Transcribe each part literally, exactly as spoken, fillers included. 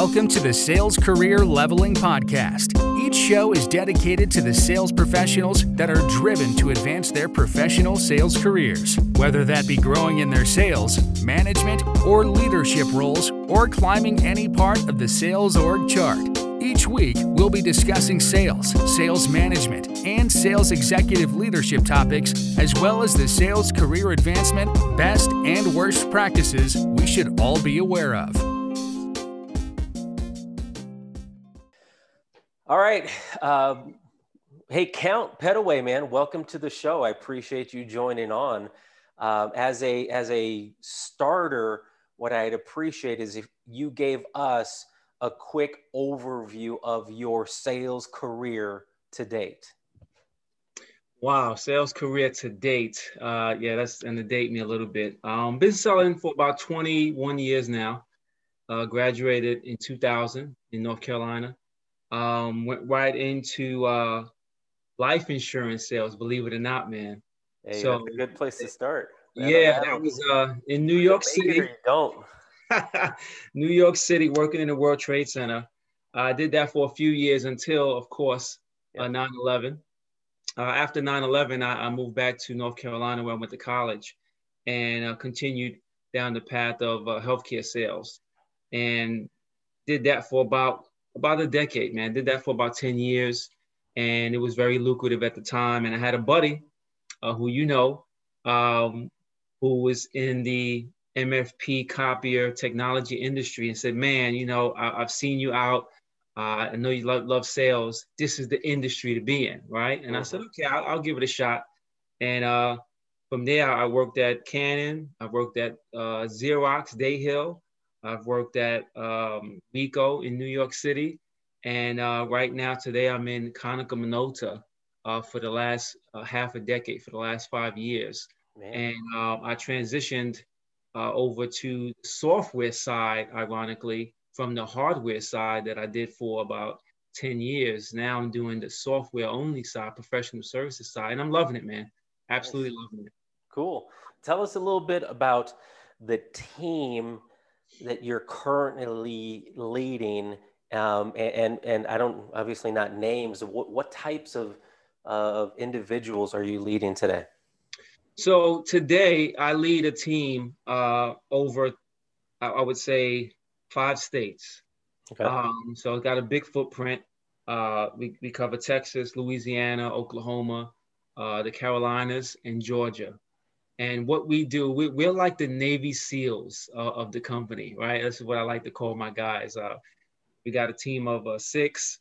Welcome to the Sales Career Leveling Podcast. Each show is dedicated to the sales professionals that are driven to advance their professional sales careers, whether that be growing in their sales, management, or leadership roles, or climbing any part of the sales org chart. Each week, we'll be discussing sales, sales management, and sales executive leadership topics, as well as the sales career advancement, best and worst practices we should all be aware of. All right. Uh, hey, Count Pettaway, man, welcome to the show. I appreciate you joining on. Uh, as a as a starter, what I'd appreciate is if you gave us a quick overview of your sales career to date. Wow, sales career to date. Uh, yeah, that's going to date me a little bit. Um, been selling for about twenty-one years now. Uh, graduated in two thousand in North Carolina. Um, went right into uh, life insurance sales, believe it or not, man. Hey, so that's a good place to start. That yeah, that was uh, in New York City. Don't. New York City, working in the World Trade Center. I uh, did that for a few years until, of course, yeah. uh, nine eleven. Uh, after nine eleven, I, I moved back to North Carolina where I went to college and uh, continued down the path of uh, healthcare sales and did that for about About a decade, man. Did that for about ten years, and it was very lucrative at the time. And I had a buddy, uh, who you know, um, who was in the M F P copier technology industry, and said, "Man, you know, I- I've seen you out. Uh, I know you love love sales. This is the industry to be in, right?" And I said, "Okay, I'll, I'll give it a shot." And uh, from there, I worked at Canon. I worked at uh, Xerox, Dayhill. I've worked at um, Nico in New York City. And uh, right now, today, I'm in Konica Minolta uh, for the last uh, half a decade, for the last five years. Man. And uh, I transitioned uh, over to the software side, ironically, from the hardware side that I did for about ten years. Now I'm doing the software only side, professional services side, and I'm loving it, man. Absolutely nice. Loving it. Cool. Tell us a little bit about the team that you're currently leading, um, and, and and I don't, obviously not names. What what types of of individuals are you leading today? So today I lead a team uh, over, I would say, five states. Okay. Um, so it's got a big footprint. Uh, we we cover Texas, Louisiana, Oklahoma, uh, the Carolinas, and Georgia. And what we do, we, we're like the Navy SEALs uh, of the company, right? That's what I like to call my guys. Uh, we got a team of uh, six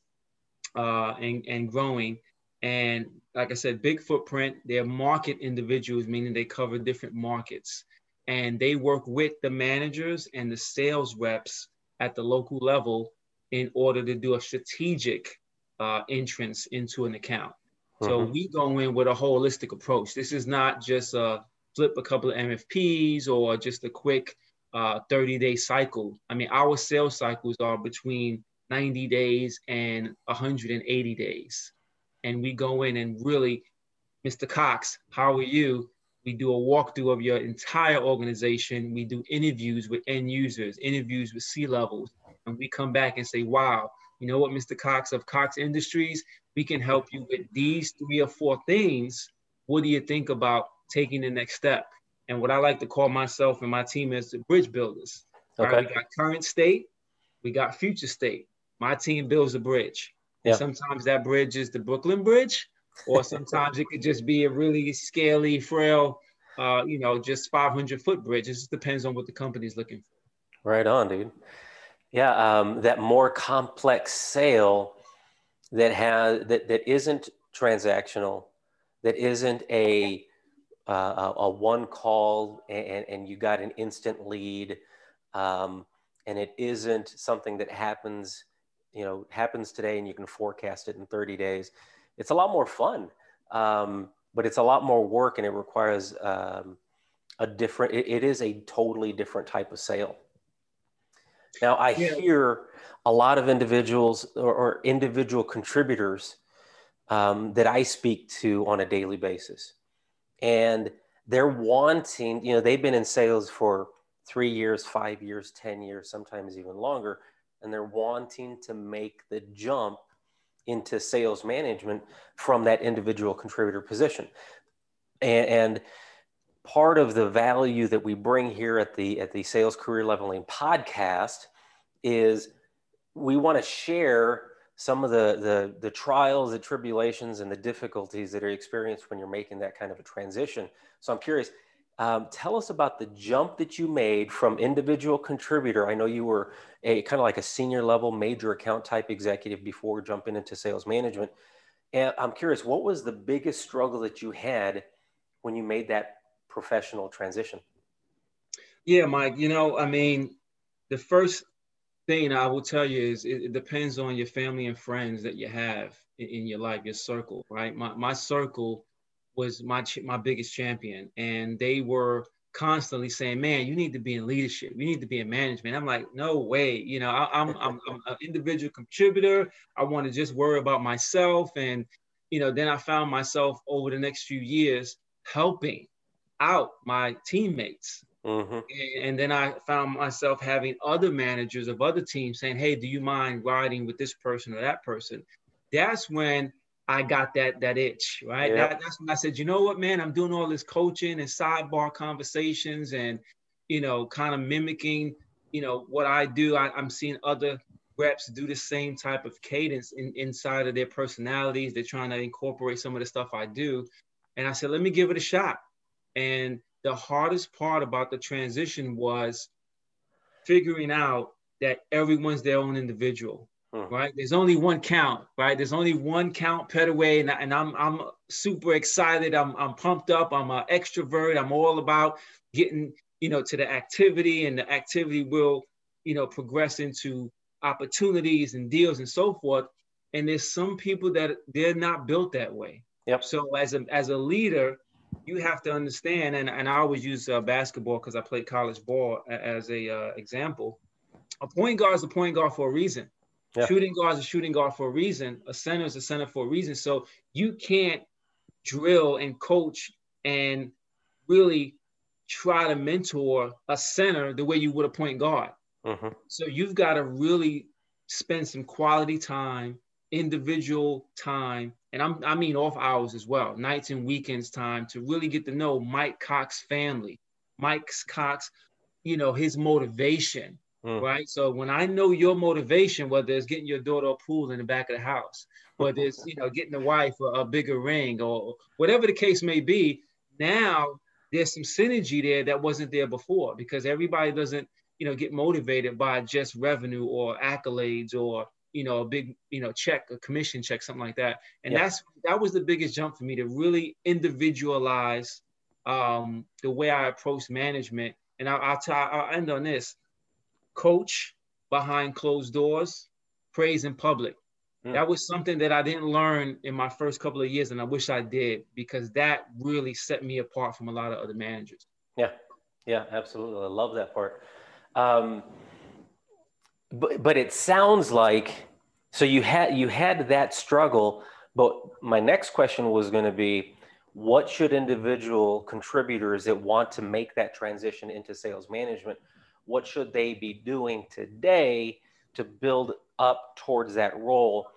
uh, and, and growing. And like I said, big footprint. They're market individuals, meaning they cover different markets. And they work with the managers and the sales reps at the local level in order to do a strategic uh, entrance into an account. Mm-hmm. So we go in with a holistic approach. This is not just a flip a couple of M F Ps or just a quick uh, thirty-day cycle. I mean, our sales cycles are between ninety days and one hundred eighty days. And we go in and really, Mister Cox, how are you? We do a walkthrough of your entire organization. We do interviews with end users, interviews with C-levels. And we come back and say, wow, you know what, Mister Cox of Cox Industries, we can help you with these three or four things. What do you think about taking the next step? And what I like to call myself and my team is the bridge builders. Okay. Right, we got current state, we got future state. My team builds a bridge. Yeah. And sometimes that bridge is the Brooklyn Bridge, or sometimes it could just be a really scaly, frail, uh, you know, just five hundred foot bridge. It just depends on what the company's looking for. Right on, dude. Yeah, um, that more complex sale that has that that isn't transactional, that isn't a Uh, a, a one call and, and you got an instant lead, um, and it isn't something that happens, you know, happens today and you can forecast it in thirty days. It's a lot more fun, um, but it's a lot more work and it requires um, a different, it, it is a totally different type of sale. Now I yeah. hear a lot of individuals or, or individual contributors um, that I speak to on a daily basis. And they're wanting, you know, they've been in sales for three years, five years, ten years, sometimes even longer. and they're wanting to make the jump into sales management from that individual contributor position. And, and part of the value that we bring here at the, at the Sales Career Leveling podcast is we want to share some of the, the, the trials, the tribulations, and the difficulties that are experienced when you're making that kind of a transition. So I'm curious, um, tell us about the jump that you made from individual contributor. I know you were a kind of like a senior level major account type executive before jumping into sales management. And I'm curious, what was the biggest struggle that you had when you made that professional transition? Yeah, Mike, you know, I mean, the first thing I will tell you is it, it depends on your family and friends that you have in, in your life, your circle, right? My, my circle was my, my biggest champion, and they were constantly saying, man, you need to be in leadership. You need to be in management. I'm like, no way. You know, I, I'm, I'm, I'm an individual contributor. I want to just worry about myself. And, you know, then I found myself over the next few years helping out my teammates. Mm-hmm. And then I found myself having other managers of other teams saying, hey, do you mind riding with this person or that person? That's when I got that that itch, right? Yeah. That, that's when I said, you know what, man, I'm doing all this coaching and sidebar conversations and, you know, kind of mimicking, you know, what I do. I, I'm seeing other reps do the same type of cadence in, inside of their personalities. They're trying to incorporate some of the stuff I do. And I said, let me give it a shot. And the hardest part about the transition was figuring out that everyone's their own individual, huh. right? There's only one Count, right? There's only one Count Pettaway, and, I, and I'm I'm super excited. I'm I'm pumped up. I'm an extrovert. I'm all about getting, you know, to the activity, and the activity will, you know, progress into opportunities and deals and so forth. And there's some people that they're not built that way. Yep. So as a as a leader, you have to understand, and, and I always use uh, basketball because I played college ball as an uh, example. A point guard is a point guard for a reason. Yeah. Shooting guard is a shooting guard for a reason. A center is a center for a reason. So you can't drill and coach and really try to mentor a center the way you would a point guard. Mm-hmm. So you've got to really spend some quality time, individual time, and I'm, I mean off hours as well, nights and weekends time, to really get to know Mike Cox's family, Mike Cox, you know, his motivation, mm. right? So when I know your motivation, whether it's getting your daughter a pool in the back of the house, whether it's, you know, getting a wife a, a bigger ring or whatever the case may be, now there's some synergy there that wasn't there before, because everybody doesn't, you know, get motivated by just revenue or accolades or, you know, a big, you know, check, a commission check, something like that. And yeah. that's, that was the biggest jump for me, to really individualize um, the way I approach management. And I, I'll, t- I'll end on this: coach behind closed doors, praise in public. Mm. That was something that I didn't learn in my first couple of years, and I wish I did, because that really set me apart from a lot of other managers. Yeah. Yeah, absolutely. I love that part. Um, But, but it sounds like, so you had, you had that struggle, but my next question was going to be, what should individual contributors that want to make that transition into sales management, what should they be doing today to build up towards that role?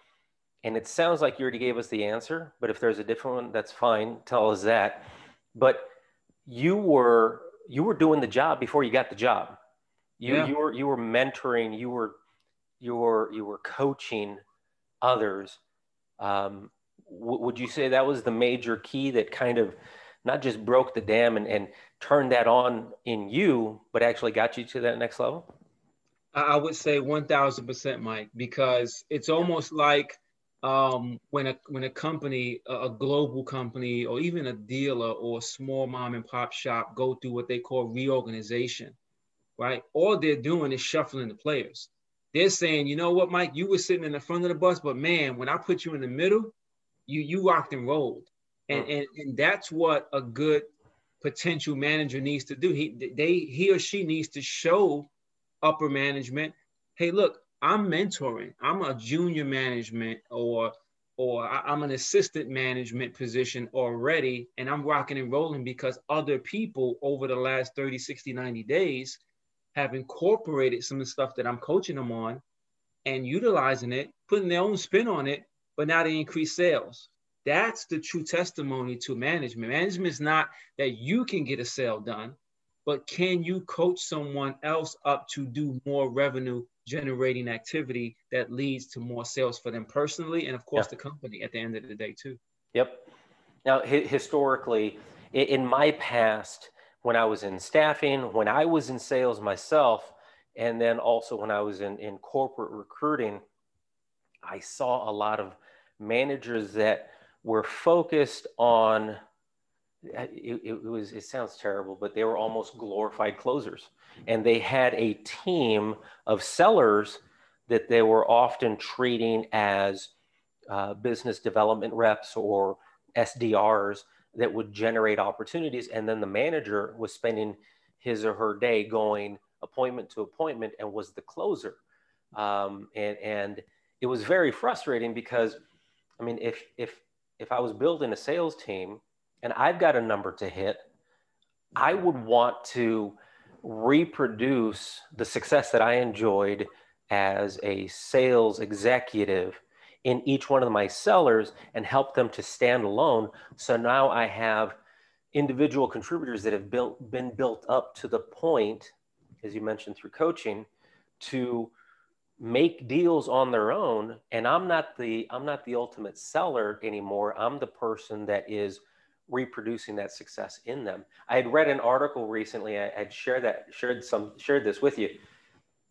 And it sounds like you already gave us the answer, but if there's a different one, that's fine. Tell us that. But you were, you were doing the job before you got the job. You, yeah. you were you were mentoring, you were you were you were coaching others. Um, w- would you say that was the major key that kind of not just broke the dam and, and turned that on in you, but actually got you to that next level? I would say one thousand percent, Mike, because it's almost like um, when a when a company, a global company, or even a dealer or a small mom and pop shop go through what they call reorganization. Right? All they're doing is shuffling the players. They're saying, you know what, Mike, you were sitting in the front of the bus, but man, when I put you in the middle, you you rocked and rolled. And mm. and, and that's what a good potential manager needs to do. He they he or she needs to show upper management, hey, look, I'm mentoring. I'm a junior management or or I'm an assistant management position already, and I'm rocking and rolling because other people over the last thirty, sixty, ninety days have incorporated some of the stuff that I'm coaching them on and utilizing it, putting their own spin on it, but now they increase sales. That's the true testimony to management. Management is not that you can get a sale done, but can you coach someone else up to do more revenue generating activity that leads to more sales for them personally, and of course yep. the company at the end of the day too. Yep. Now, hi- historically, in my past, when I was in staffing, when I was in sales myself, and then also when I was in, in corporate recruiting, I saw a lot of managers that were focused on, it, it was, it sounds terrible, but they were almost glorified closers. And they had a team of sellers that they were often treating as uh, business development reps or S D Rs that would generate opportunities. And then the manager was spending his or her day going appointment to appointment and was the closer. Um, and, and it was very frustrating because, I mean, if, if, if I was building a sales team and I've got a number to hit, I would want to reproduce the success that I enjoyed as a sales executive in each one of my sellers and help them to stand alone. So now I have individual contributors that have built, been built up to the point, as you mentioned, through coaching, to make deals on their own. And I'm not the, I'm not the ultimate seller anymore. I'm the person that is reproducing that success in them. I had read an article recently. I had shared that, shared some, shared this with you.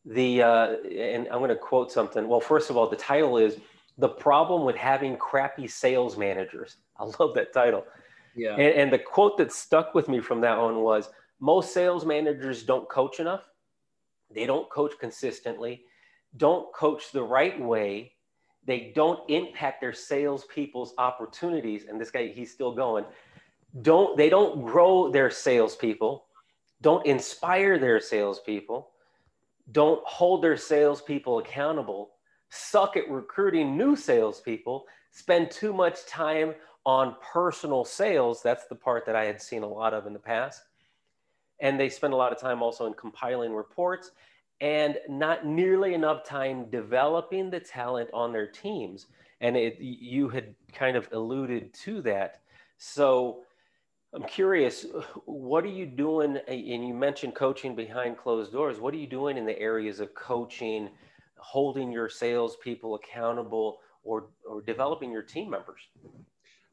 The, uh, and I'm going to quote something. Well, first of all, the title is "The Problem with Having Crappy Sales Managers." I love that title. Yeah. And, and the quote that stuck with me from that one was, "Most sales managers don't coach enough. They don't coach consistently, don't coach the right way. They don't impact their salespeople's opportunities." And this guy, he's still going. Don't, they don't grow their salespeople, don't inspire their salespeople, don't hold their salespeople accountable, suck at recruiting new salespeople, spend too much time on personal sales. That's the part that I had seen a lot of in the past. And they spend a lot of time also in compiling reports and not nearly enough time developing the talent on their teams. And it, you had kind of alluded to that. So I'm curious, what are you doing? And you mentioned coaching behind closed doors. What are you doing in the areas of coaching, holding your salespeople accountable, or, or developing your team members?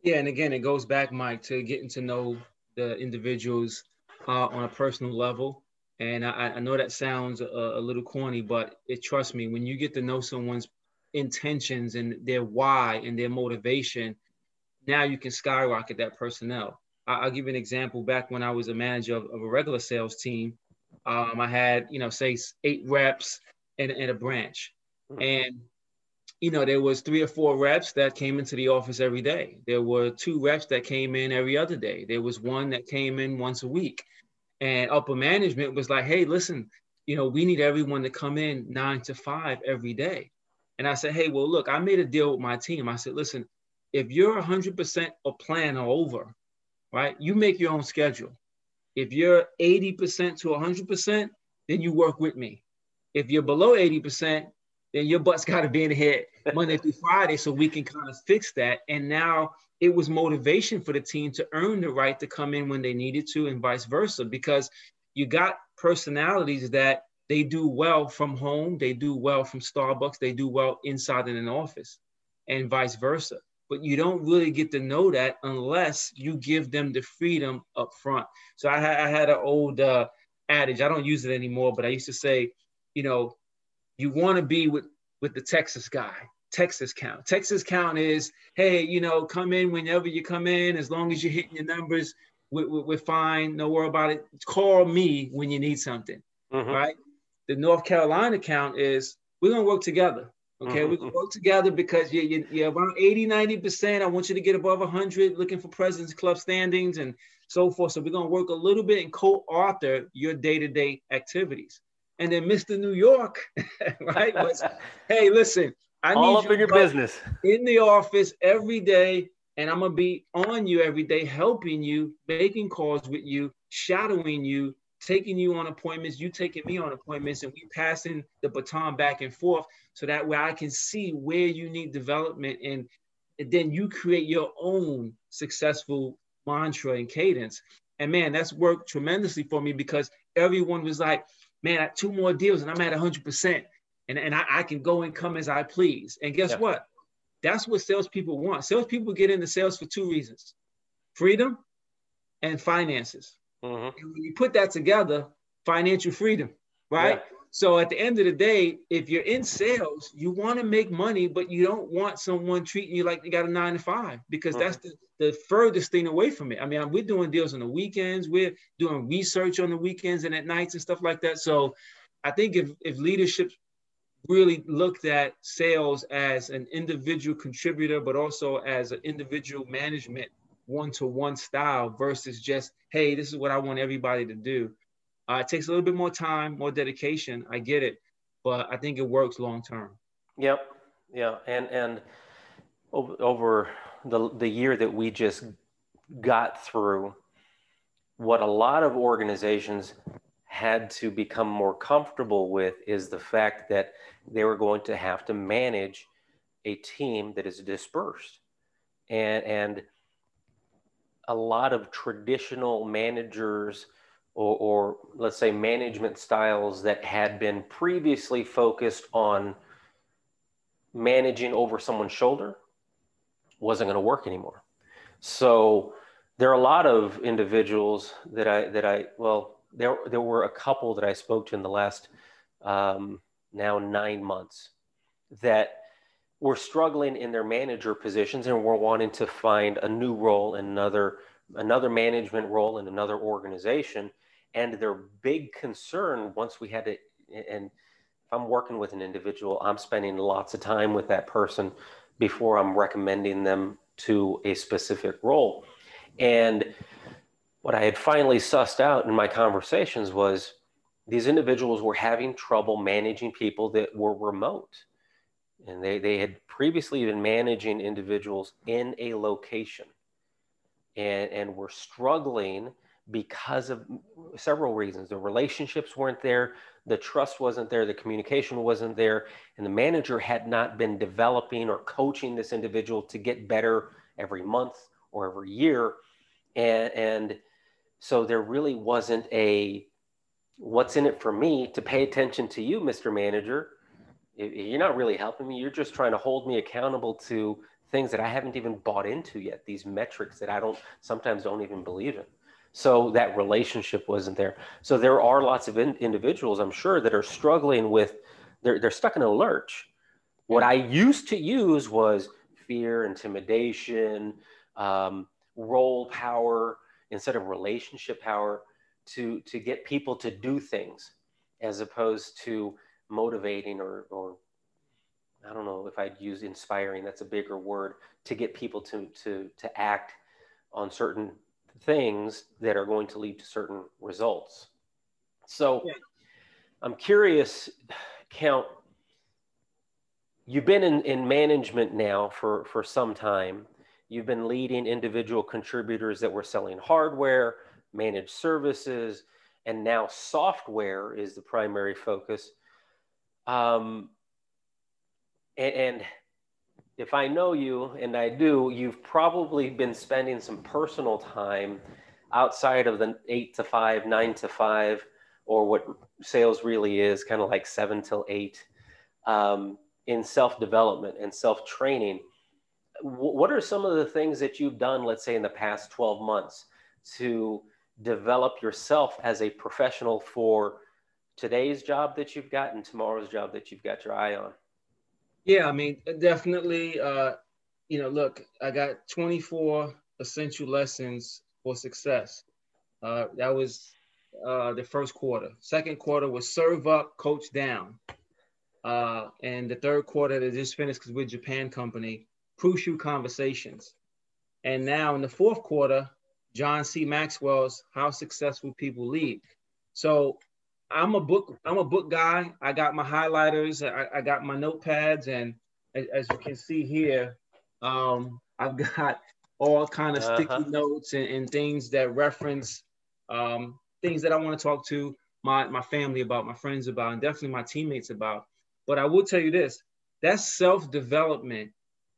Yeah, and again, it goes back, Mike, to getting to know the individuals uh, on a personal level. And I, I know that sounds a, a little corny, but it, trust me, when you get to know someone's intentions and their why and their motivation, now you can skyrocket that personnel. I, I'll give you an example. Back when I was a manager of, of a regular sales team, um, I had, you know, say eight reps in, in a branch. And, you know, there was three or four reps that came into the office every day. There were two reps that came in every other day. There was one that came in once a week. And upper management was like, "Hey, listen, you know, we need everyone to come in nine to five every day." And I said, "Hey, well, look, I made a deal with my team. I said, listen, if you're one hundred percent a plan or over, right, you make your own schedule. If you're eighty percent to one hundred percent, then you work with me. If you're below eighty percent, then your butt's got to be in here Monday through Friday so we can kind of fix that." And now it was motivation for the team to earn the right to come in when they needed to, and vice versa, because you got personalities that they do well from home, they do well from Starbucks, they do well inside in an office, and vice versa. But you don't really get to know that unless you give them the freedom up front. So I, ha- I had an old uh, adage, I don't use it anymore, but I used to say, you know, you want to be with, with the Texas guy. Texas count. Texas count is, hey, you know, come in whenever you come in, as long as you're hitting your numbers, we're, we're fine. No worry about it. Call me when you need something, mm-hmm. right? The North Carolina count is, we're going to work together, okay? Mm-hmm. We're going to work together because you're, you're, you're around eighty, ninety percent. I want you to get above one hundred, looking for President's Club standings and so forth. So we're going to work a little bit and co-author your day-to-day activities. And then Mister New York, right, was, hey, listen, I need all up you in your business in the office every day, and I'm gonna be on you every day, helping you, making calls with you, shadowing you, taking you on appointments, you taking me on appointments, and we passing the baton back and forth so that way I can see where you need development, and, and then you create your own successful mantra and cadence. And man, that's worked tremendously for me, because everyone was like, man, I have two more deals and I'm at one hundred percent. And, and I, I can go and come as I please. And guess yeah. what? That's what salespeople want. Salespeople get into sales for two reasons: freedom and finances. Mm-hmm. And when you put that together, financial freedom, right? Yeah. So at the end of the day, if you're in sales, you want to make money, but you don't want someone treating you like they got a nine to five, because mm-hmm. that's the, the furthest thing away from it. I mean, we're doing deals on the weekends. We're doing research on the weekends and at nights and stuff like that. So I think if, if leadership really looked at sales as an individual contributor, but also as an individual management one-to-one style versus just, hey, this is what I want everybody to do. Uh, it takes a little bit more time, more dedication. I get it, but I think it works long-term. Yep. Yeah. And, and over the, the year that we just got through, what a lot of organizations had to become more comfortable with is the fact that they were going to have to manage a team that is dispersed. And, and a lot of traditional managers, Or, or let's say management styles that had been previously focused on managing over someone's shoulder, wasn't going to work anymore. So there are a lot of individuals that I, that I, well, there, there were a couple that I spoke to in the last um, now nine months that were struggling in their manager positions and were wanting to find a new role in another, another management role in another organization. And their big concern, once we had to, and if I'm working with an individual, I'm spending lots of time with that person before I'm recommending them to a specific role. And what I had finally sussed out in my conversations was these individuals were having trouble managing people that were remote. And they, they had previously been managing individuals in a location and, and were struggling because of several reasons. The relationships weren't there, the trust wasn't there, the communication wasn't there, and the manager had not been developing or coaching this individual to get better every month or every year. And, and so there really wasn't a, what's in it for me to pay attention to you, Mister Manager? You're not really helping me. You're just trying to hold me accountable to things that I haven't even bought into yet, these metrics that I don't, sometimes don't even believe in. So that relationship wasn't there. So there are lots of in, individuals, I'm sure, that are struggling with, they're, they're stuck in a lurch. What I used to use was fear, intimidation, um, role power, instead of relationship power, to, to get people to do things, as opposed to motivating or, or I don't know if I'd use inspiring, that's a bigger word, to get people to, to, to act on certain things that are going to lead to certain results. So yeah. I'm curious, Count, you've been in, in management now for, for some time. You've been leading individual contributors that were selling hardware, managed services, and now software is the primary focus. Um, and, and if I know you, and I do, you've probably been spending some personal time outside of the eight to five, nine to five, or what sales really is, kind of like seven till eight, um, in self-development and self-training. W- what are some of the things that you've done, let's say in the past twelve months, to develop yourself as a professional for today's job that you've got and tomorrow's job that you've got your eye on? Yeah, I mean, definitely, uh, you know, look, I got twenty-four essential lessons for success. Uh, that was uh, the first quarter. Second quarter was serve up, coach down. Uh, and the third quarter that I just finished, because we're a Japan company, crucial conversations. And now in the fourth quarter, John C. Maxwell's How Successful People Lead. So I'm a book, I'm a book guy. I got my highlighters, I, I got my notepads, and as you can see here, um, I've got all kind of uh-huh. sticky notes and, and things that reference um, things that I want to talk to my, my family about, my friends about, and definitely my teammates about. But I will tell you this, that's self-development.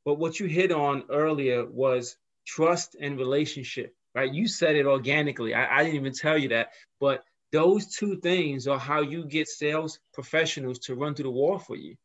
But what you hit on earlier was trust and relationship, right? You said it organically. I, I didn't even tell you that. But those two things are how you get sales professionals to run through the wall for you.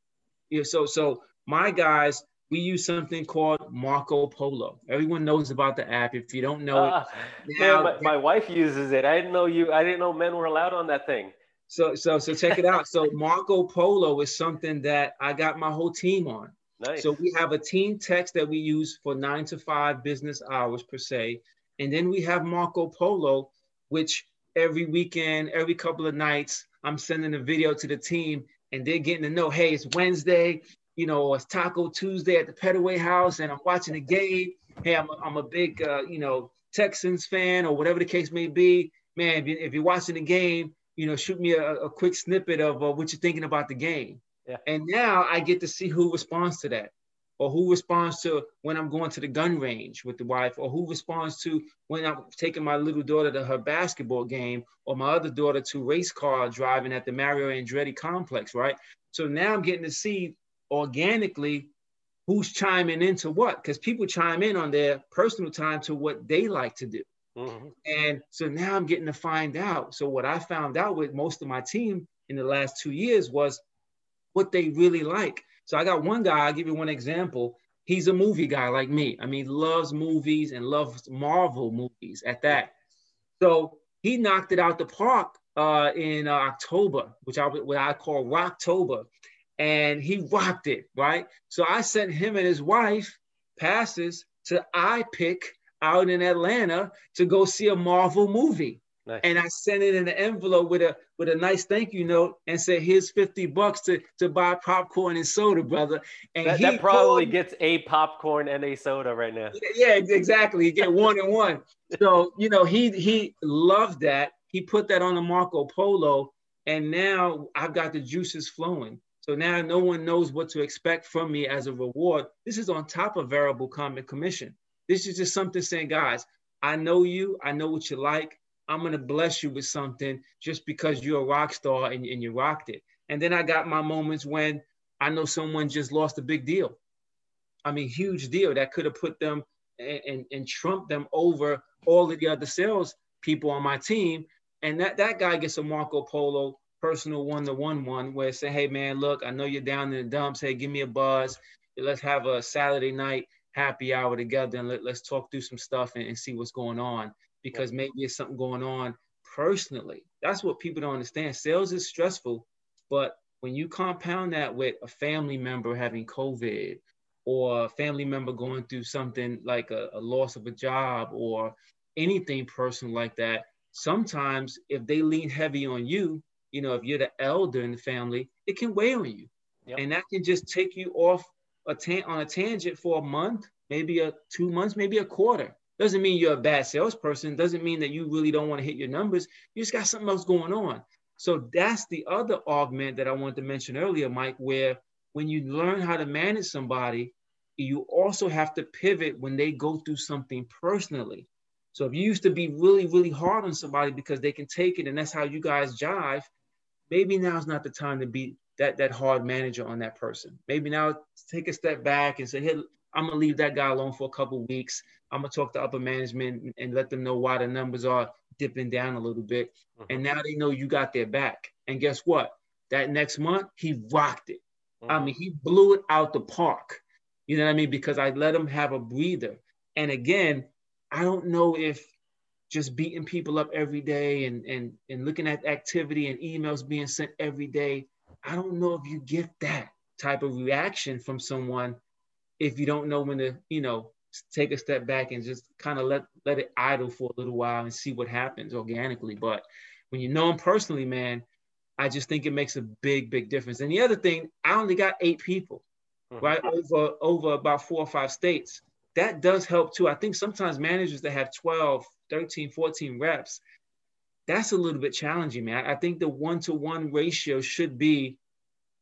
You know, so, so my guys, we use something called Marco Polo. Everyone knows about the app. If you don't know uh, it, now, man, my, my wife uses it. I didn't know you. I didn't know men were allowed on that thing. So, so, so check it out. So Marco Polo is something that I got my whole team on. Nice. So we have a team text that we use for nine to five business hours per se. And then we have Marco Polo, which every weekend, every couple of nights, I'm sending a video to the team and they're getting to know, hey, it's Wednesday, you know, it's Taco Tuesday at the Pettaway house and I'm watching the game. Hey, I'm a, I'm a big, uh, you know, Texans fan or whatever the case may be. Man, if, you, if you're watching the game, you know, shoot me a, a quick snippet of uh, what you're thinking about the game. Yeah. And now I get to see who responds to that, or who responds to when I'm going to the gun range with the wife, or who responds to when I'm taking my little daughter to her basketball game, or my other daughter to race car driving at the Mario Andretti complex, right? So now I'm getting to see organically who's chiming into what, because people chime in on their personal time to what they like to do. Mm-hmm. And so now I'm getting to find out. So what I found out with most of my team in the last two years was what they really like. So I got one guy, I'll give you one example. He's a movie guy like me. I mean, loves movies and loves Marvel movies at that. So he knocked it out the park uh, in uh, October, which I, what I call Rocktober. And he rocked it, right? So I sent him and his wife passes to iPick out in Atlanta to go see a Marvel movie. Nice. And I sent it in an envelope with a with a nice thank you note and said, here's fifty bucks to, to buy popcorn and soda, brother. And that, he that probably called, gets a popcorn and a soda right now. Yeah, exactly. You get one and one. So, you know, he he loved that. He put that on the Marco Polo. And now I've got the juices flowing. So now no one knows what to expect from me as a reward. This is on top of variable commission. This is just something saying, guys, I know you. I know what you like. I'm going to bless you with something just because you're a rock star and, and you rocked it. And then I got my moments when I know someone just lost a big deal. I mean, huge deal that could have put them and, and, and trumped them over all of the other sales people on my team. And that, that guy gets a Marco Polo personal one-to-one one where it say, hey, man, look, I know you're down in the dumps. Hey, give me a buzz. Let's have a Saturday night happy hour together and let, let's talk through some stuff and, and see what's going on. Because maybe it's something going on personally. That's what people don't understand. Sales is stressful, but when you compound that with a family member having COVID or a family member going through something like a, a loss of a job or anything personal like that, sometimes if they lean heavy on you, you know, if you're the elder in the family, it can weigh on you. Yep. And that can just take you off a tan- on a tangent for a month, maybe a two months, maybe a quarter. Doesn't mean you're a bad salesperson. Doesn't mean that you really don't want to hit your numbers. You just got something else going on. So that's the other augment that I wanted to mention earlier, Mike, where when you learn how to manage somebody, you also have to pivot when they go through something personally. So if you used to be really, really hard on somebody because they can take it and that's how you guys jive, maybe now's not the time to be that, that hard manager on that person. Maybe now take a step back and say, hey, I'm going to leave that guy alone for a couple of weeks. I'm going to talk to upper management and let them know why the numbers are dipping down a little bit. Mm-hmm. And now they know you got their back. And guess what? That next month, he rocked it. Mm-hmm. I mean, he blew it out the park. You know what I mean? Because I let him have a breather. And again, I don't know if just beating people up every day and, and, and looking at activity and emails being sent every day, I don't know if you get that type of reaction from someone if you don't know when to, you know, take a step back and just kind of let, let it idle for a little while and see what happens organically. But when you know them personally, man, I just think it makes a big, big difference. And the other thing, I only got eight people, mm-hmm. right, over, over about four or five states. That does help too. I think sometimes managers that have twelve, thirteen, fourteen reps, that's a little bit challenging, man. I think the one-to-one ratio should be,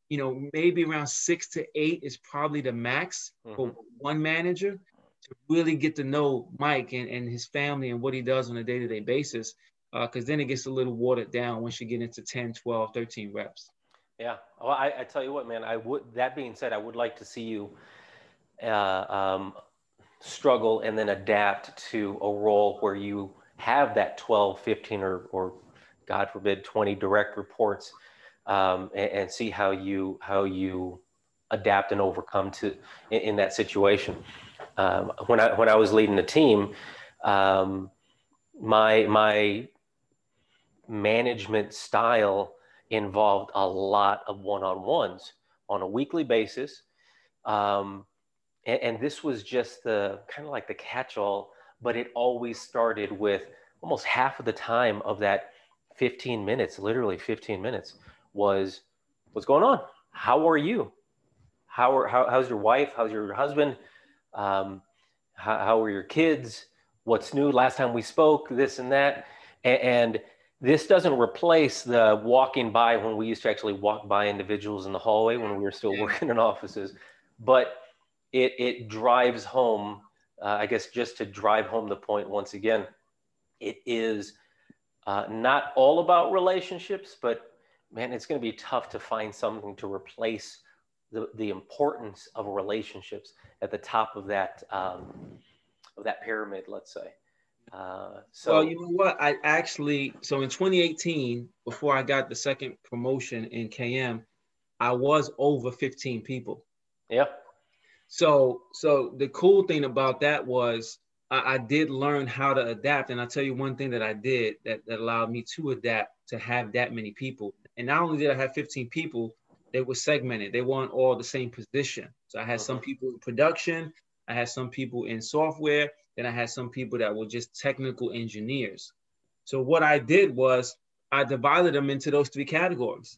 you know, maybe around six to eight is probably the max mm-hmm. for one manager to really get to know Mike and, and his family and what he does on a day-to-day basis. because uh, then it gets a little watered down once you get into ten, twelve, thirteen reps. Yeah. Well, I, I tell you what, man, I would, that being said, I would like to see you uh, um, struggle and then adapt to a role where you have that twelve, fifteen, or, or God forbid, twenty direct reports, um, and, and see how you, how you adapt and overcome to in, in that situation. Um, when I, when I was leading the team, um, my, my management style involved a lot of one-on-ones on a weekly basis. Um, and, and this was just the kind of like the catch-all, but it always started with almost half of the time of that fifteen minutes, literally fifteen minutes, was what's going on? How are you? How are, how, how's your wife? How's your husband? Um, how, how are your kids? What's new? Last time we spoke, this and that. And, and this doesn't replace the walking by when we used to actually walk by individuals in the hallway when we were still working in offices, but it, it drives home, uh, I guess, just to drive home the point once again, it is uh, not all about relationships, but man, it's going to be tough to find something to replace the, the importance of relationships at the top of that, um, of that pyramid, let's say. Uh, so well, you know what? I actually, so in twenty eighteen, before I got the second promotion in K M, I was over fifteen people. Yeah. So, so the cool thing about that was I, I did learn how to adapt. And I'll tell you one thing that I did that, that allowed me to adapt to have that many people. And not only did I have fifteen people, they were segmented. They weren't all the same position. So I had mm-hmm. some people in production. I had some people in software. Then I had some people that were just technical engineers. So what I did was I divided them into those three categories.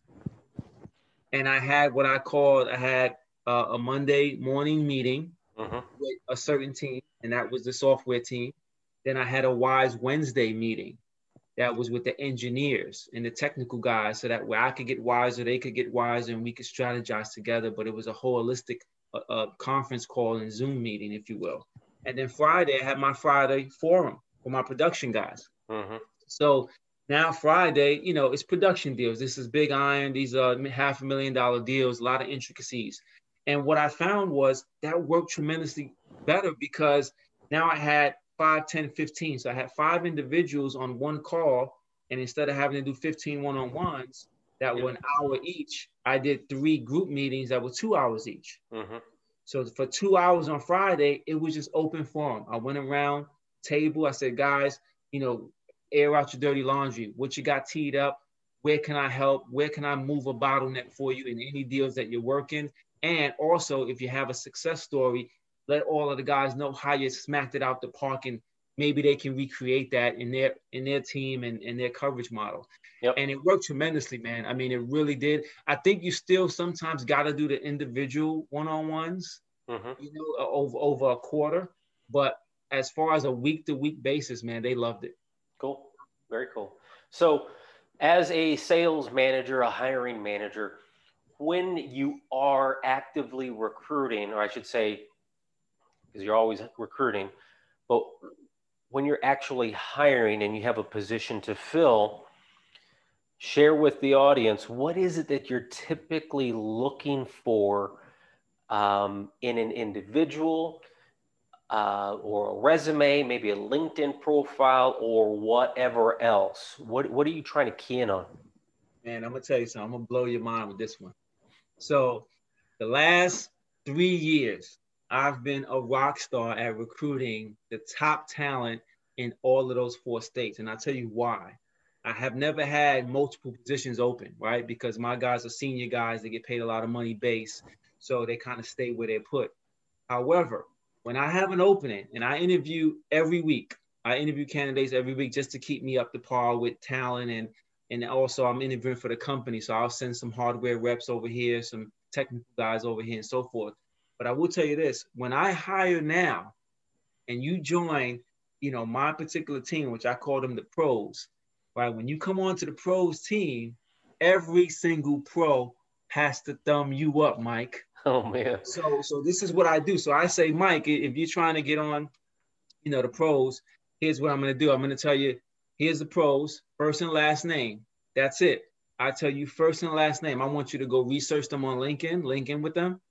And I had what I called, I had uh, a Monday morning meeting uh-huh. with a certain team, and that was the software team. Then I had a Wise Wednesday meeting that was with the engineers and the technical guys, so that way I could get wiser, they could get wiser, and we could strategize together. But it was a holistic uh, uh, conference call and Zoom meeting, if you will. And then Friday, I had my Friday forum for my production guys. Mm-hmm. So now Friday, you know, it's production deals. This is big iron. These are half a million dollar deals, a lot of intricacies. And what I found was that worked tremendously better because now I had five, ten, fifteen. So I had five individuals on one call. And instead of having to do fifteen one-on-ones that yeah. were an hour each, I did three group meetings that were two hours each. Mm-hmm. So for two hours on Friday, it was just open forum. I went around table. I said, guys, you know, air out your dirty laundry. What you got teed up? Where can I help? Where can I move a bottleneck for you in any deals that you're working? And also, if you have a success story, let all of the guys know how you smacked it out the park, and maybe they can recreate that in their in their team and, and their coverage model. Yep. And it worked tremendously, man. I mean, it really did. I think you still sometimes got to do the individual one-on-ones, mm-hmm. you know, over, over a quarter. But as far as a week-to-week basis, man, they loved it. Cool. Very cool. So as a sales manager, a hiring manager, when you are actively recruiting, or I should say, because you're always recruiting, but when you're actually hiring and you have a position to fill, share with the audience, what is it that you're typically looking for um, in an individual uh, or a resume, maybe a LinkedIn profile or whatever else? What, what are you trying to key in on? Man, I'm gonna tell you something, I'm gonna blow your mind with this one. So the last three years, I've been a rock star at recruiting the top talent in all of those four states. And I'll tell you why. I have never had multiple positions open, right? Because my guys are senior guys. They get paid a lot of money base. So they kind of stay where they're put. However, when I have an opening and I interview every week, I interview candidates every week just to keep me up to par with talent. And, and also I'm interviewing for the company. So I'll send some hardware reps over here, some technical guys over here and so forth. But I will tell you this, when I hire now and you join, you know, my particular team, which I call them the pros, right? When you come on to the pros team, every single pro has to thumb you up, Mike. Oh, man. So, so this is what I do. So I say, Mike, if you're trying to get on, you know, the pros, here's what I'm going to do. I'm going to tell you here's the pros, first and last name. That's it. I tell you first and last name. I want you to go research them on LinkedIn, LinkedIn with them.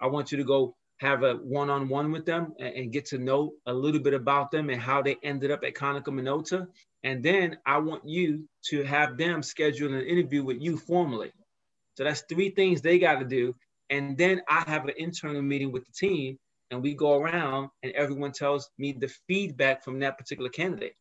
I want you to go have a one-on-one with them and, and get to know a little bit about them and how they ended up at Konica Minolta. And then I want you to have them schedule an interview with you formally. So that's three things they got to do. And then I have an internal meeting with the team and we go around and everyone tells me the feedback from that particular candidate.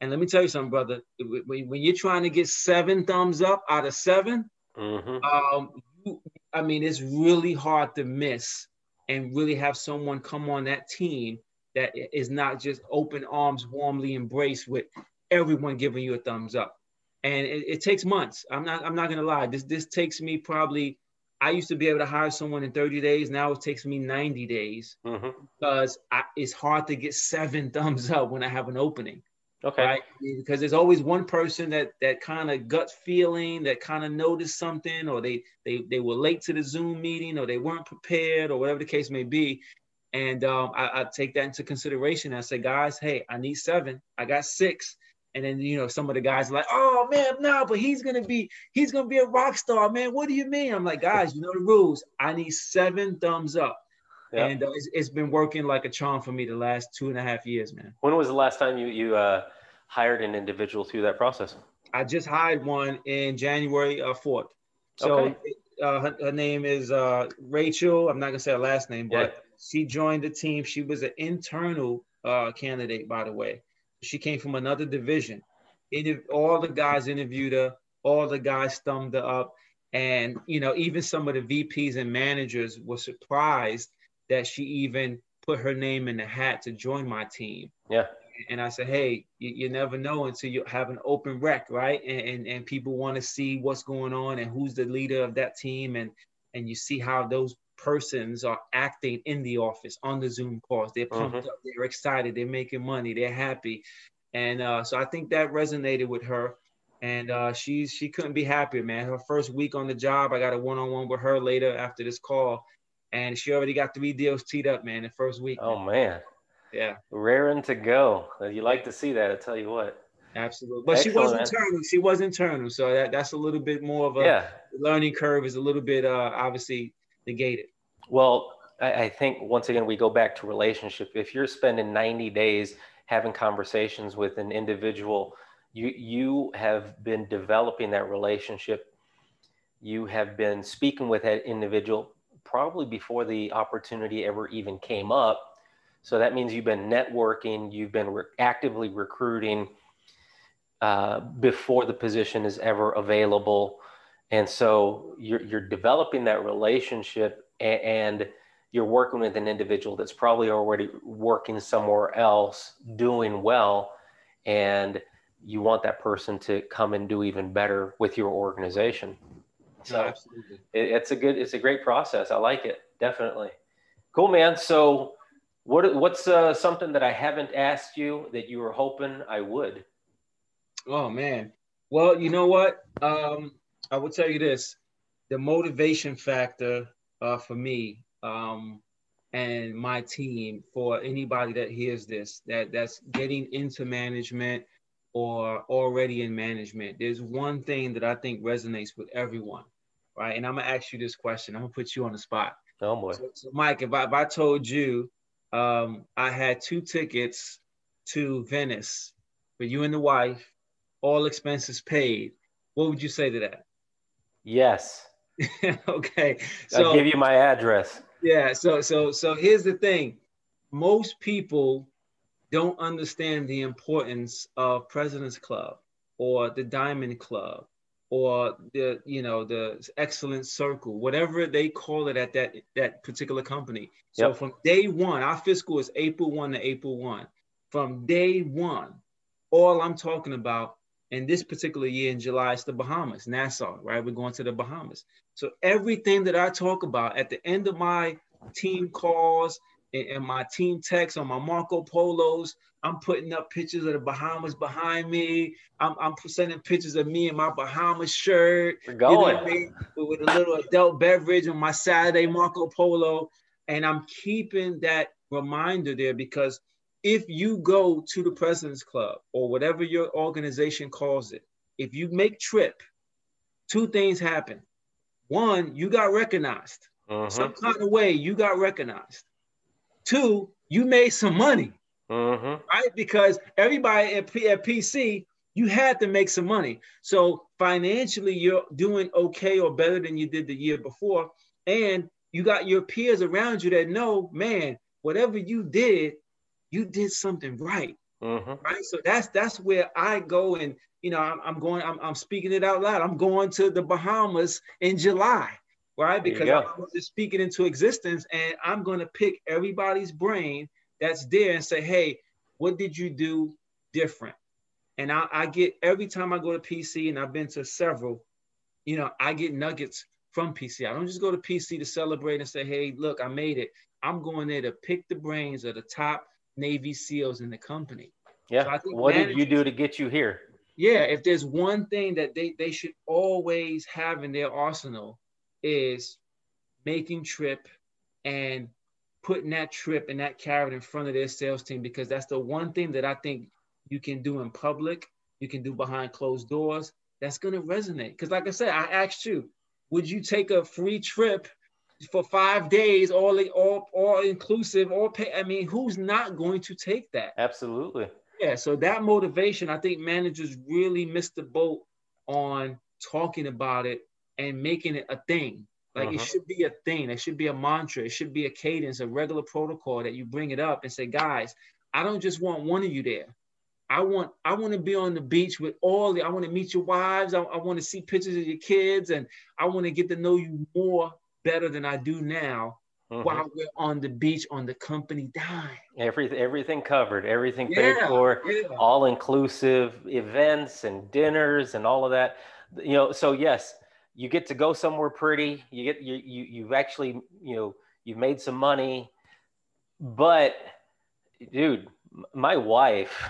And let me tell you something, brother, when you're trying to get seven thumbs up out of seven, mm-hmm. um, you, I mean, it's really hard to miss and really have someone come on that team that is not just open arms, warmly embraced with everyone giving you a thumbs up. And it, it takes months. I'm not, I'm not going to lie. This, this takes me probably, I used to be able to hire someone in thirty days. Now it takes me ninety days mm-hmm. because I, it's hard to get seven thumbs up when I have an opening. Okay. Right? Because there's always one person that that kind of gut feeling, that kind of noticed something, or they they they were late to the Zoom meeting, or they weren't prepared, or whatever the case may be. And um, I, I take that into consideration. I say, guys, hey, I need seven. I got six. And then you know some of the guys are like, oh man, no, but he's gonna be he's gonna be a rock star, man. What do you mean? I'm like, guys, you know the rules. I need seven thumbs up. Yeah. And uh, it's, it's been working like a charm for me the last two and a half years, man. When was the last time you, you uh, hired an individual through that process? I just hired one in January uh, fourth. So okay. uh, her, her name is uh, Rachel. I'm not going to say her last name, but yeah. She joined the team. She was an internal uh, candidate, by the way. She came from another division. It, all the guys interviewed her. All the guys thumbed her up. And, you know, even some of the V Ps and managers were surprised that she even put her name in the hat to join my team. Yeah. And I said, hey, you, you never know until you have an open rec, right? And and, and people want to see what's going on and who's the leader of that team. And, and you see how those persons are acting in the office, on the Zoom calls. They're pumped mm-hmm. up, they're excited, they're making money, they're happy. And uh, so I think that resonated with her. And uh, she's, she couldn't be happier, man. Her first week on the job, I got a one-on-one with her later after this call. And she already got three deals teed up, man, the first week. Oh, man. man. Yeah. Raring to go. You like to see that, I tell you what. Absolutely. But excellent, she was man. internal. She was internal. So that, that's a little bit more of a yeah. learning curve is a little bit, uh, obviously, negated. Well, I, I think, once again, we go back to relationship. If you're spending ninety days having conversations with an individual, you you have been developing that relationship. You have been speaking with that individual probably before the opportunity ever even came up. So that means you've been networking, you've been re- actively recruiting uh, before the position is ever available. And so you're, you're developing that relationship and, and you're working with an individual that's probably already working somewhere else, doing well, and you want that person to come and do even better with your organization. So absolutely. It, it's a good, it's a great process. I like it. Definitely. Cool, man. So what, what's uh, something that I haven't asked you that you were hoping I would? Oh man. Well, you know what? Um, I will tell you this, the motivation factor uh, for me um, and my team, for anybody that hears this, that that's getting into management or already in management, there's one thing that I think resonates with everyone, right? And I'm gonna ask you this question. I'm gonna put you on the spot. Oh boy. So, so Mike, if I, if I told you um, I had two tickets to Venice for you and the wife, all expenses paid, what would you say to that? Yes. Okay. So I'll give you my address. Yeah. So so so here's the thing. Most people don't understand the importance of President's Club or the Diamond Club or the, you know, the Excellence Circle, whatever they call it at that, that particular company. So yep. From day one, our fiscal is April first to April first. From day one, all I'm talking about in this particular year in July is the Bahamas, Nassau, right? We're going to the Bahamas. So everything that I talk about at the end of my team calls, and my team text on my Marco Polos, I'm putting up pictures of the Bahamas behind me. I'm, I'm sending pictures of me in my Bahamas shirt. We're going. You know what I mean? With a little adult beverage on my Saturday Marco Polo. And I'm keeping that reminder there because if you go to the President's Club or whatever your organization calls it, if you make trip, two things happen. One, you got recognized. Uh-huh. Some kind of way you got recognized. Two, you made some money, uh-huh. right? Because everybody at, P at P C, you had to make some money. So financially, you're doing okay or better than you did the year before. And you got your peers around you that know, man, whatever you did, you did something right, uh-huh. right? So that's that's where I go, and you know, I'm, I'm going, I'm, I'm speaking it out loud. I'm going to the Bahamas in July, right? Because I was just speaking into existence, and I'm going to pick everybody's brain that's there and say, hey, what did you do different? And I, I get every time I go to P C, and I've been to several, you know, I get nuggets from P C. I don't just go to P C to celebrate and say, hey, look, I made it. I'm going there to pick the brains of the top Navy SEALs in the company. Yeah. So I think what managers, did you do to get you here? Yeah. If there's one thing that they, they should always have in their arsenal is making trip and putting that trip and that carrot in front of their sales team, because that's the one thing that I think you can do in public, you can do behind closed doors, that's going to resonate. Because like I said, I asked you, would you take a free trip for five days, all all, all inclusive, all pay? I mean, who's not going to take that? Absolutely. Yeah, so that motivation, I think managers really missed the boat on talking about it and making it a thing. Like, uh-huh. it should be a thing. It should be a mantra. It should be a cadence, a regular protocol that you bring it up and say, guys, I don't just want one of you there. I want, I want to be on the beach with all the, I want to meet your wives. I, I want to see pictures of your kids, and I want to get to know you more better than I do now, mm-hmm. while we're on the beach on the company dime. Every, everything covered, everything yeah, paid for, yeah. all inclusive events and dinners and all of that. You know, so yes, you get to go somewhere pretty, you get, you, you, you've actually, you know, you've made some money, but dude, my wife,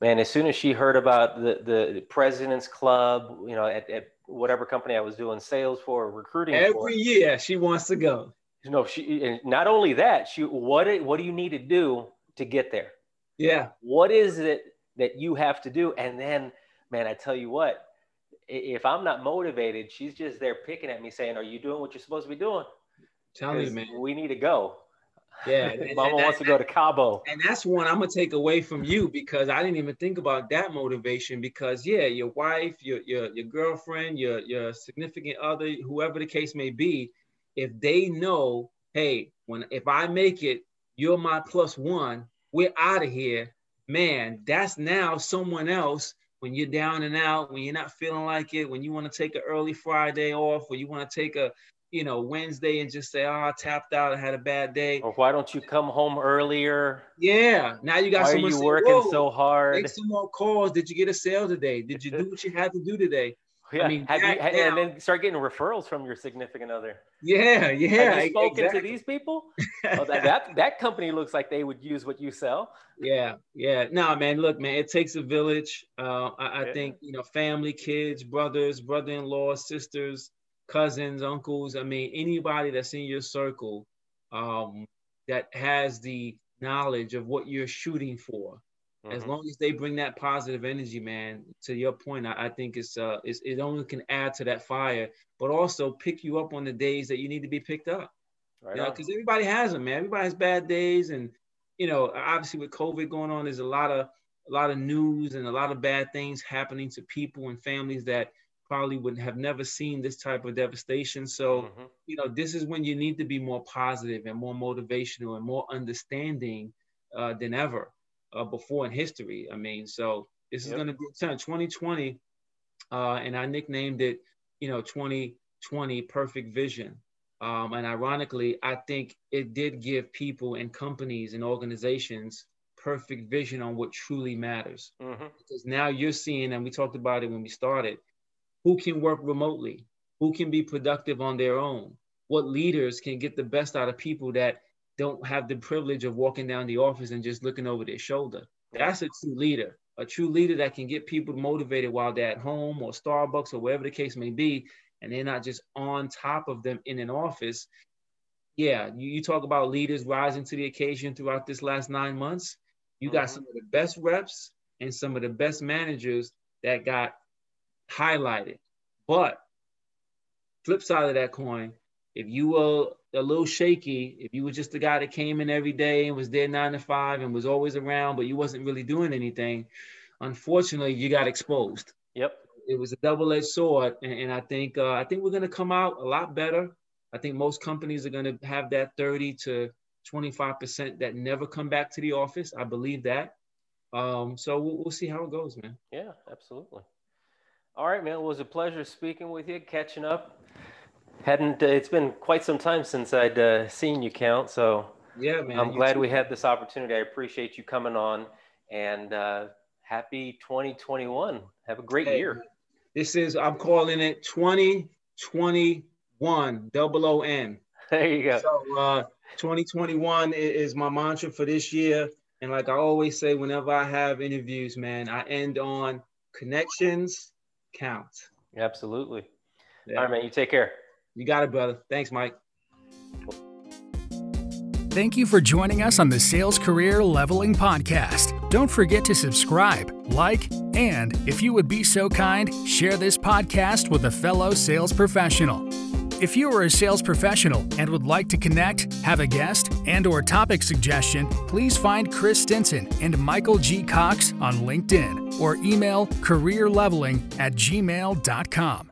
man, as soon as she heard about the, the President's Club, you know, at, at whatever company I was doing sales for, recruiting every for, year, she wants to go. You know, she, and not only that, she what what do you need to do to get there? Yeah. What is it that you have to do? And then, man, I tell you what, if I'm not motivated, she's just there picking at me saying, "Are you doing what you're supposed to be doing?" Tell me, man. We need to go. Yeah, Mama wants to go to Cabo. And that's one I'm gonna take away from you, because I didn't even think about that motivation. Because yeah, your wife, your your your girlfriend, your your significant other, whoever the case may be, if they know, hey, when if I make it, you're my plus one. We're out of here, man. That's now someone else. When you're down and out, when you're not feeling like it, when you want to take an early Friday off, or you want to take a you know, Wednesday and just say, oh, I tapped out, I had a bad day. Or why don't you come home earlier? Yeah. Now you got why someone are you say, working so hard? Make some more calls. Did you get a sale today? Did you do what you had to do today? Yeah. I mean, have you, had, and then start getting referrals from your significant other. Yeah, yeah. Have you spoken exactly. to these people? Oh, that, that, that company looks like they would use what you sell. Yeah, yeah. No, man, look, man, it takes a village. Uh, I, yeah. I think, you know, family, kids, brothers, brother-in-law, sisters, cousins, uncles, I mean, anybody that's in your circle um, that has the knowledge of what you're shooting for, mm-hmm. as long as they bring that positive energy, man, to your point, I, I think it's, uh, it's, it only can add to that fire, but also pick you up on the days that you need to be picked up. Right. You know, 'cause everybody has them, man. Everybody has bad days. And, you know, obviously with COVID going on, there's a lot of, a lot of news and a lot of bad things happening to people and families that probably would have never seen this type of devastation. So, mm-hmm. you know, this is when you need to be more positive and more motivational and more understanding uh, than ever uh, before in history. I mean, so this yep. is going to be twenty twenty. Uh, and I nicknamed it, you know, twenty twenty Perfect Vision. Um, and ironically, I think it did give people and companies and organizations perfect vision on what truly matters. Mm-hmm. Because now you're seeing, and we talked about it when we started, who can work remotely, who can be productive on their own, what leaders can get the best out of people that don't have the privilege of walking down the office and just looking over their shoulder. That's a true leader, a true leader that can get people motivated while they're at home or Starbucks or wherever the case may be, and they're not just on top of them in an office. Yeah, you, you talk about leaders rising to the occasion throughout this last nine months. You got some of the best reps and some of the best managers that got highlighted. But flip side of that coin, if you were a little shaky, if you were just the guy that came in every day and was there nine to five and was always around, but you wasn't really doing anything, unfortunately, you got exposed. Yep. It was a double-edged sword, and, and I think uh, I think we're going to come out a lot better. I think most companies are going to have that thirty to twenty-five percent that never come back to the office. I believe that. Um, so we'll, we'll see how it goes, man. Yeah, absolutely. All right, man. Well, it was a pleasure speaking with you, catching up. Hadn't uh, it's been quite some time since I'd uh, seen you, Count. So yeah, man. I'm glad too. We had this opportunity. I appreciate you coming on, and uh, happy twenty twenty-one. Have a great hey, year. This is, I'm calling it twenty twenty-one, double O N. There you go. So uh, twenty twenty-one is my mantra for this year. And like I always say, whenever I have interviews, man, I end on connections count. Absolutely. Yeah. All right, man. You take care. You got it, brother. Thanks, Mike. Thank you for joining us on the Sales Career Leveling Podcast. Don't forget to subscribe, like, and if you would be so kind, share this podcast with a fellow sales professional. If you are a sales professional and would like to connect, have a guest, and or topic suggestion, please find Chris Stinson and Michael G. Cox on LinkedIn or email careerleveling at gmail dot com.